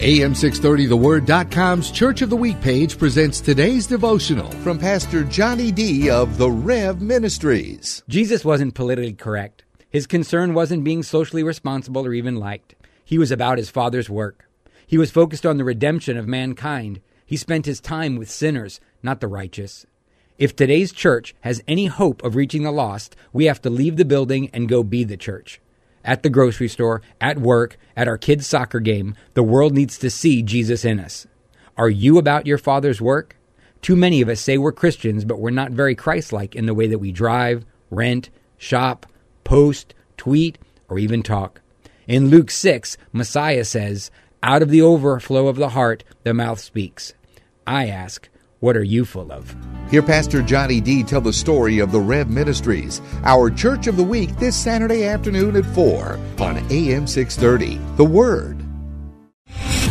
AM 630theword.com's Church of the Week page presents today's devotional from Pastor Johnny D. of The Rev Ministries. Jesus wasn't politically correct. His concern wasn't being socially responsible or even liked. He was about his Father's work. He was focused on the redemption of mankind. He spent his time with sinners, not the righteous. If today's church has any hope of reaching the lost, we have to leave the building and go be the church. At the grocery store, at work, at our kids' soccer game, the world needs to see Jesus in us. Are you about your Father's work? Too many of us say we're Christians, but we're not very Christ-like in the way that we drive, rent, shop, post, tweet, or even talk. In Luke 6, Messiah says, "Out of the overflow of the heart, the mouth speaks." I ask, what are you full of? Hear Pastor Johnny D. tell the story of the Rev Ministries, our Church of the Week, this Saturday afternoon at 4 on AM 630. The Word.